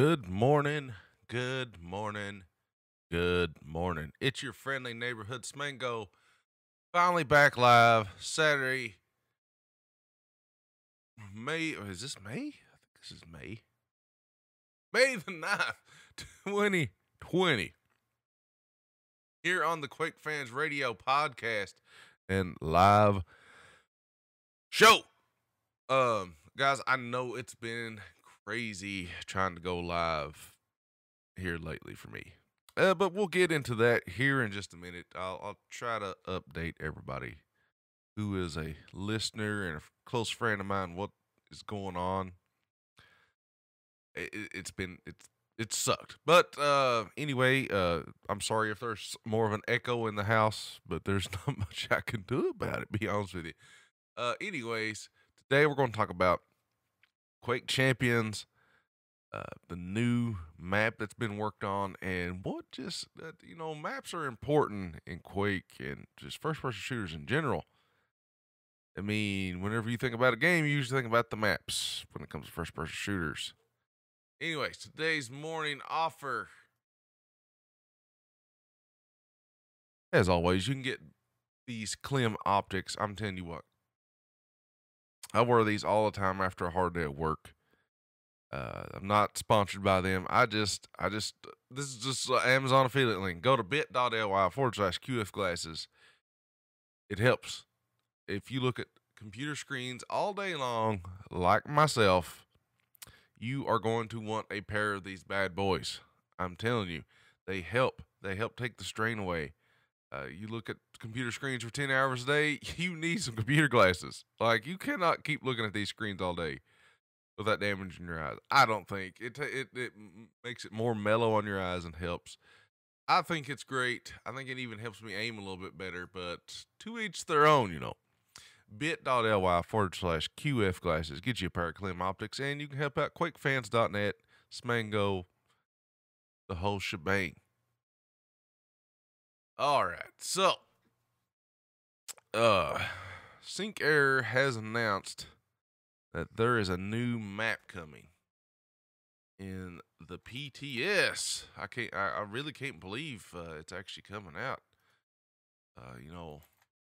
Good morning. It's your friendly neighborhood Smango. Finally back live Saturday. I think this is May. May the 9th, 2020. Here on the Quake Fans Radio Podcast and live show. Guys, I know it's been crazy trying to go live here lately for me, but we'll get into that here in just a minute. I'll try to update everybody who is a listener and a close friend of mine what is going on. It's sucked, but anyway, I'm sorry if there's more of an echo in the house, but there's not much I can do about it, be honest with you. Anyways, today we're going to talk about Quake Champions, the new map that's been worked on, and maps are important in Quake and just first-person shooters in general. I mean, whenever you think about a game, you usually think about the maps when it comes to first-person shooters. Anyways, today's morning offer. As always, you can get these Clem optics. I'm telling you what. I wear these all the time after a hard day at work. I'm not sponsored by them. I just, this is just an Amazon affiliate link. Go to bit.ly/QF glasses. It helps. If you look at computer screens all day long, like myself, you are going to want a pair of these bad boys. I'm telling you, they help take the strain away. You look at computer screens for 10 hours a day, you need some computer glasses. Like, you cannot keep looking at these screens all day without damaging your eyes. I don't think. It makes it more mellow on your eyes and helps. I think it's great. I think it even helps me aim a little bit better, but to each their own, you know. bit.ly/QF glasses. Get you a pair of Clem optics, and you can help out QuakeFans.net, Smango, the whole shebang. All right, so Syncerror has announced that there is a new map coming in the PTS. I really can't believe it's actually coming out.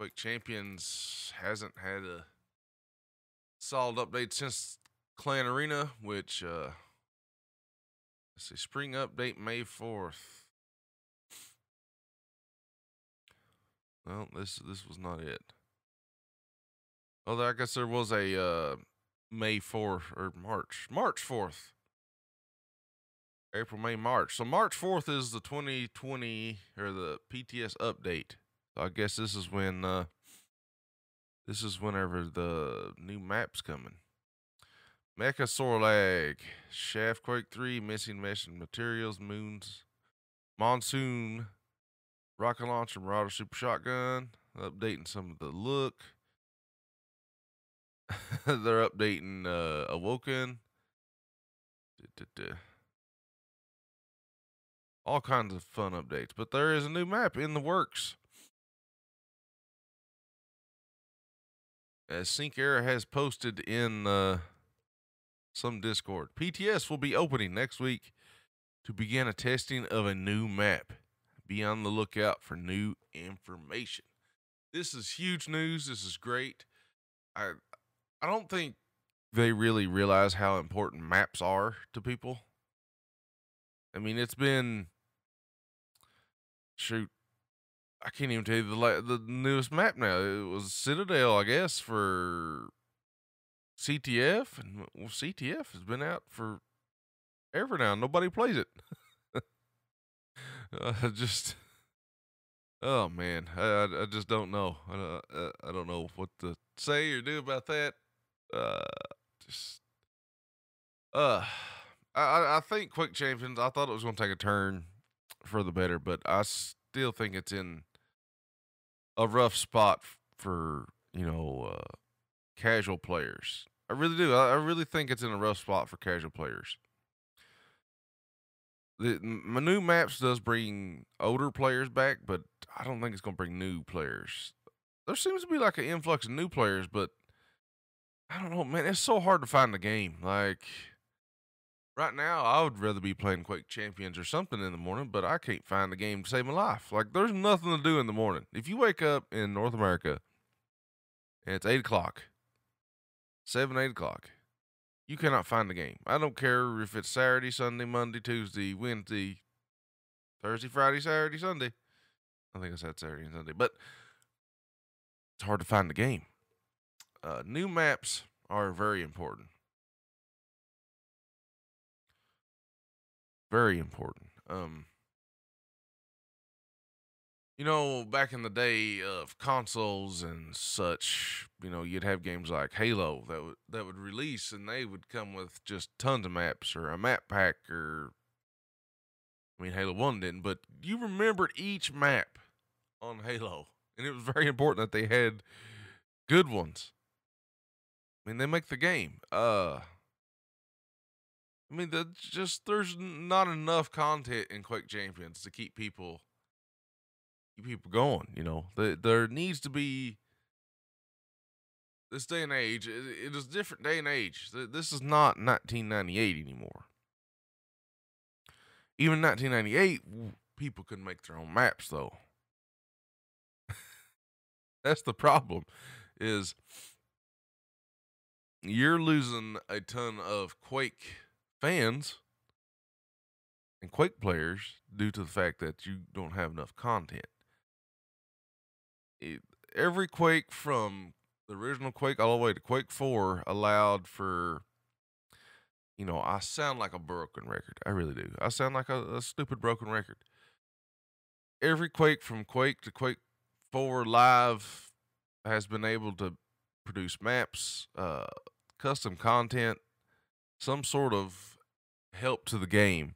Quake Champions hasn't had a solid update since Clan Arena, which let's see, spring update May 4th. Well, this was not it. Well, I guess there was a May 4th or March 4th. April, May, March. So March 4th is the 2020 or the PTS update. So I guess this is when this is whenever the new map's coming. Mecha Sorlag, Shaft Quake 3, Missing Mesh and Materials, Moons, Monsoon. Rocket Launcher, Marauder, Super Shotgun, updating some of the look. They're updating Awoken. All kinds of fun updates, but there is a new map in the works. As Syncerror has posted in some Discord, PTS will be opening next week to begin a testing of a new map. Be on the lookout for new information. This is huge news. This is great. I don't think they really realize how important maps are to people. I mean, it's been, shoot, I can't even tell you the newest map now. It was Citadel, I guess, for CTF, and well, CTF has been out for ever now. Nobody plays it. Oh man, I just don't know. I don't know what to say or do about that. I think Quake Champions, I thought it was going to take a turn for the better, but I still think it's in a rough spot for, casual players. I really do. I really think it's in a rough spot for casual players. My new maps does bring older players back, but I don't think it's going to bring new players. There seems to be like an influx of new players, but I don't know, man. It's so hard to find the game. Like, Right now, I would rather be playing Quake Champions or something in the morning, but I can't find a game to save my life. Like, there's nothing to do in the morning. If you wake up in North America and it's 8 o'clock, 7, 8 o'clock, you cannot find a game. I don't care if it's Saturday, Sunday, Monday, Tuesday, Wednesday, Thursday, Friday, Saturday, Sunday. I think I said Saturday and Sunday, but it's hard to find a game. New maps are very important. Very important. You know, back in the day of consoles and such, you know, you'd have games like Halo that would release, and they would come with just tons of maps or a map pack, or I mean, Halo 1 didn't, but you remembered each map on Halo, and it was very important that they had good ones. I mean, they make the game. I mean, there's not enough content in Quake Champions to keep people going, you know. There needs to be, this day and age, it is a different day and age. This is not 1998 anymore. Even 1998, people could make their own maps, though. That's the problem, is you're losing a ton of Quake fans and Quake players due to the fact that you don't have enough content. Every Quake, from the original Quake all the way to Quake 4, allowed for, you know, I sound like a broken record. I really do. I sound like a stupid broken record. Every Quake from Quake to Quake 4 Live has been able to produce maps, custom content, some sort of help to the game.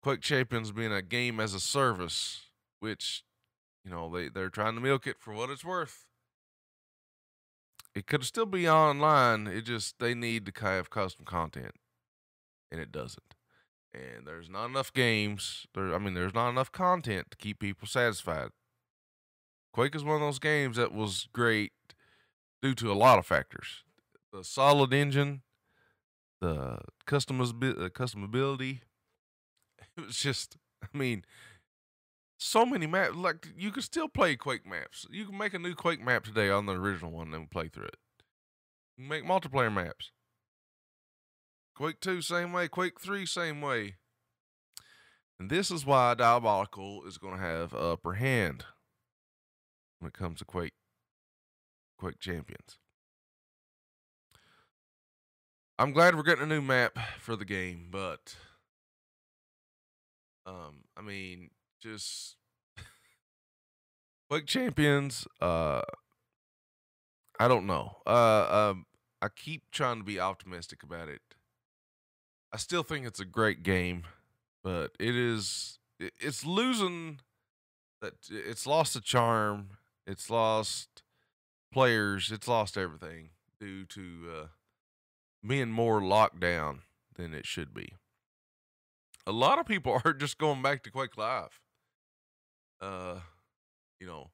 Quake Champions being a game as a service, which, you know, they're trying to milk it for what it's worth. It could still be online. It just, they need to kind of have custom content, and it doesn't. And there's not enough games. There's not enough content to keep people satisfied. Quake is one of those games that was great due to a lot of factors: the solid engine, the customizability. It was just, I mean, so many maps. Like, you can still play Quake maps. You can make a new Quake map today on the original one and play through it. You can make multiplayer maps. Quake 2, same way. Quake 3, same way. And this is why Diabolical is going to have an upper hand when it comes to Quake Champions. I'm glad we're getting a new map for the game, but I mean, just Quake Champions, I don't know. I keep trying to be optimistic about it. I still think it's a great game, but it's losing that. It's lost the charm, it's lost players, it's lost everything due to being more locked down than it should be. A lot of people are just going back to Quake Live. You know,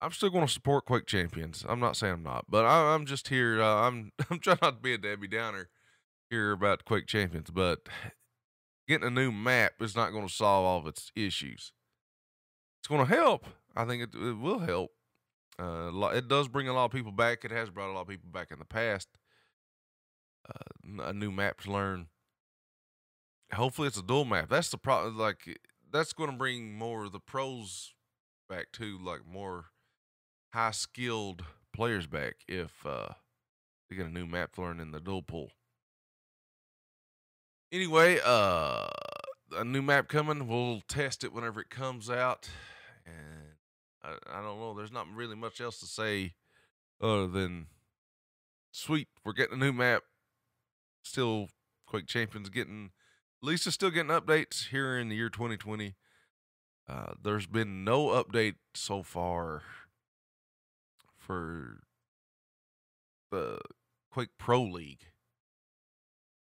I'm still going to support Quake Champions. I'm not saying I'm not, but I'm just here. I'm trying not to be a Debbie Downer here about Quake Champions, but getting a new map is not going to solve all of its issues. It's going to help. I think it will help. It does bring a lot of people back. It has brought a lot of people back in the past. A new map to learn. Hopefully it's a dual map. That's the problem. Like, that's going to bring more of the pros back too, like more high skilled players back if they get a new map to learn in the dual pool. Anyway, a new map coming. We'll test it whenever it comes out. And I don't know. There's not really much else to say other than sweet, we're getting a new map. Still, Quake Champions getting, Lisa's still getting updates here in the year 2020. There's been no update so far for the Quake Pro League.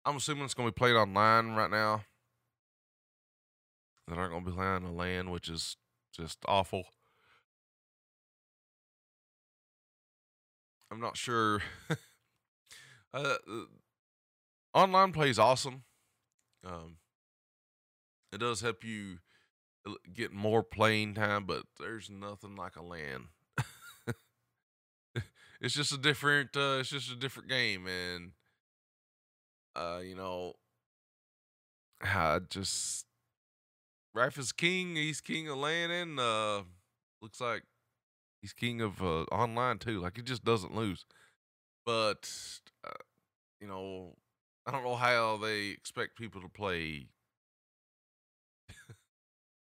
I'm assuming it's going to be played online right now. They're not going to be playing on LAN, which is just awful. I'm not sure. Online play is awesome. It does help you get more playing time, but there's nothing like a LAN. It's just a different, game, and you know, Raph is king. He's king of LAN, and looks like he's king of online too. Like, he just doesn't lose. But you know, I don't know how they expect people to play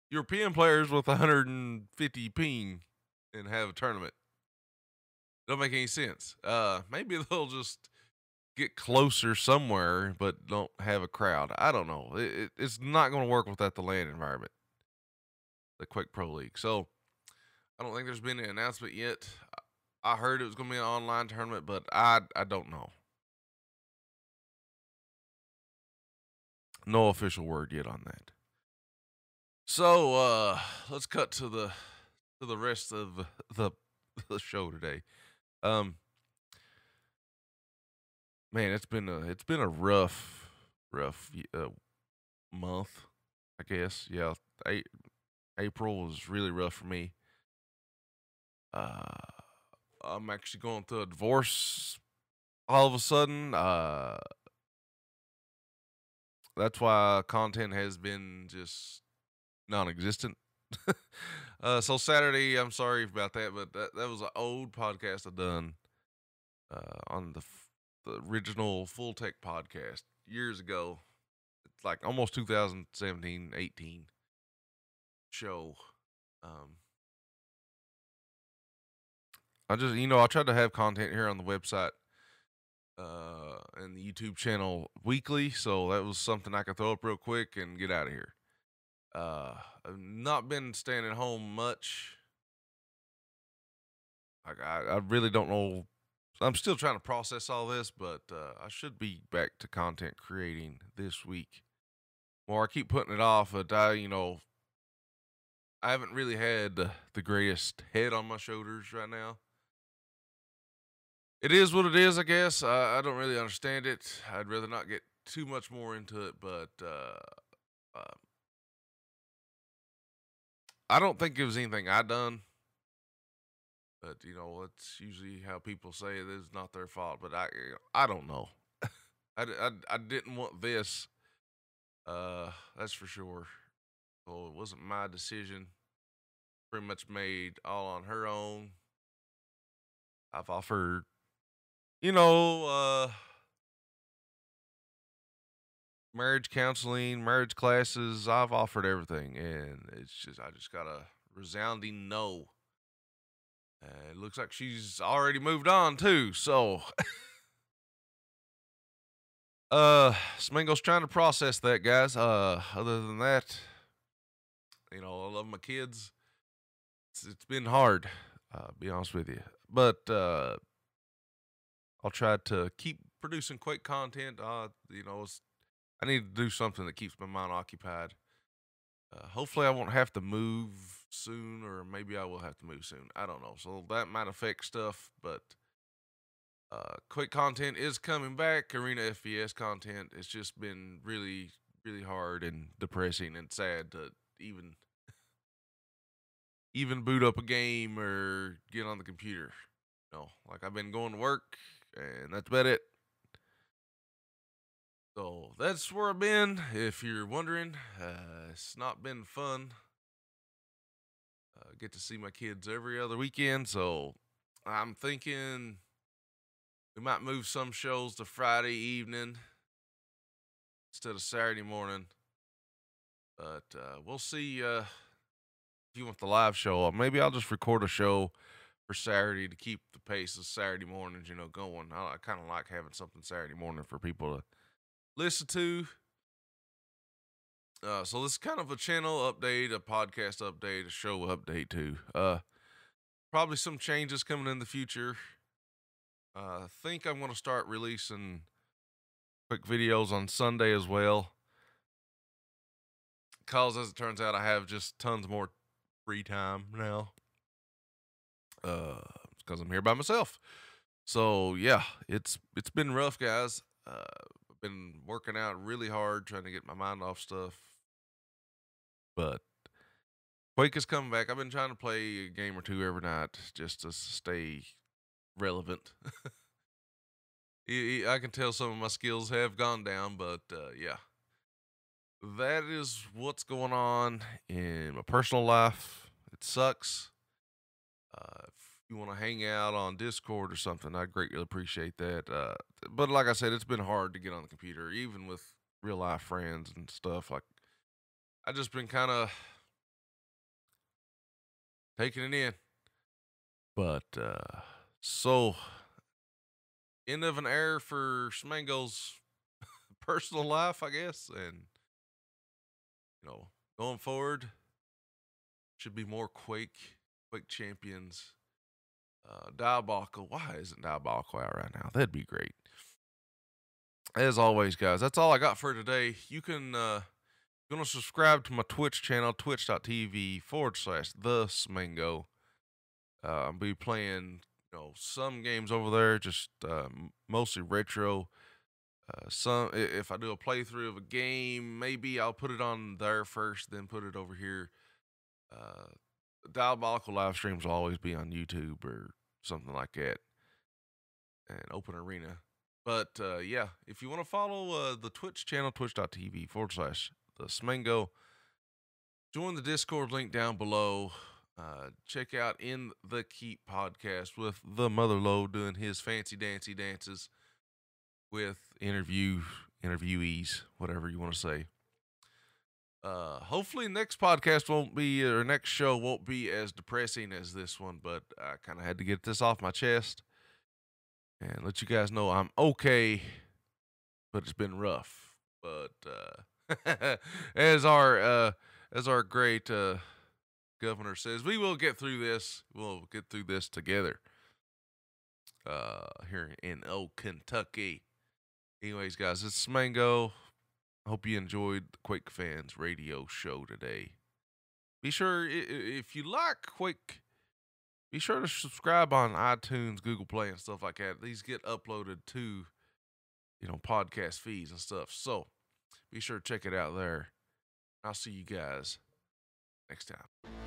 European players with 150 ping and have a tournament. Don't make any sense. Maybe they'll just get closer somewhere, but don't have a crowd. I don't know. It's not going to work without the LAN environment, the Quake Pro League. So I don't think there's been an announcement yet. I heard it was going to be an online tournament, but I don't know. No official word yet on that. So let's cut to the rest of the show today. Man, it's been a rough month, I guess. Yeah, April was really rough for me. I'm actually going through a divorce all of a sudden. That's why content has been just non-existent. So Saturday, I'm sorry about that, but that was an old podcast I've done on the original Full Tech podcast years ago. It's like almost 2017, 18 show. I just, you know, I tried to have content here on the website and the YouTube channel weekly, so that was something I could throw up real quick and get out of here. I've not been staying at home much. Like, I really don't know. I'm still trying to process all this, but I should be back to content creating this week. Well, I keep putting it off, but I haven't really had the greatest head on my shoulders right now. It is what it is, I guess. I don't really understand it. I'd rather not get too much more into it, but I don't think it was anything I done. But, you know, that's usually how people say it is not their fault, but I don't know. I didn't want this, that's for sure. So it wasn't my decision. Pretty much made all on her own. I've offered, you know, marriage counseling, marriage classes. I've offered everything, and it's just, I just got a resounding no. It looks like she's already moved on too. So, Smango's trying to process that, guys. Other than that, you know, I love my kids. It's been hard, be honest with you. But I'll try to keep producing Quake content. You know, I need to do something that keeps my mind occupied. Hopefully I won't have to move soon, or maybe I will have to move soon. I don't know. So that might affect stuff, but Quake content is coming back. Arena FES content. It's just been really, really hard and depressing and sad to even boot up a game or get on the computer. You know, like, I've been going to work, and that's about it. So that's where I've been. If you're wondering, it's not been fun. I get to see my kids every other weekend, so I'm thinking we might move some shows to Friday evening instead of Saturday morning. But we'll see. If you want the live show, maybe I'll just record a show for Saturday to keep the pace of Saturday mornings, you know, going. I kind of like having something Saturday morning for people to listen to. So this is kind of a channel update, a podcast update, a show update too. Probably some changes coming in the future. I think I'm going to start releasing quick videos on Sunday as well, because as it turns out, I have just tons more free time now, because I'm here by myself. So yeah, it's been rough, guys. been working out really hard, trying to get my mind off stuff. But Quake has come back. I've been trying to play a game or two every night just to stay relevant. I can tell some of my skills have gone down, but yeah. That is what's going on in my personal life. It sucks. If you want to hang out on Discord or something, I greatly appreciate that. But like I said, it's been hard to get on the computer, even with real life friends and stuff. Like, I've just been kind of taking it in. But, so, end of an era for Smango's personal life, I guess. And, you know, going forward, should be more Quake Champions, Diabolical. Why isn't Diabolical out right now? That'd be great. As always, guys, that's all I got for today. You can gonna subscribe to my Twitch channel, twitch.tv/thesmango. I'll be playing, you know, some games over there, just mostly retro. Some, if I do a playthrough of a game, maybe I'll put it on there first, then put it over here. Diabolical live streams will always be on YouTube or something like that, and Open Arena. But yeah, if you want to follow the Twitch channel, twitch.tv/thesmango, join the Discord link down below. Check out In the Keep podcast with the Mother Lowe doing his fancy dancy dances with interviewees, whatever you want to say. Hopefully next podcast won't be, or next show won't be as depressing as this one, but I kind of had to get this off my chest and let you guys know I'm okay, but it's been rough. But as our great governor says, we will get through this. We'll get through this together. Here in old Kentucky. Anyways, guys, it's Smango. Hope you enjoyed the Quake Fans Radio Show today. Be sure, if you like Quake, be sure to subscribe on iTunes, Google Play, and stuff like that. These get uploaded to, you know, podcast feeds and stuff. So be sure to check it out there. I'll see you guys next time.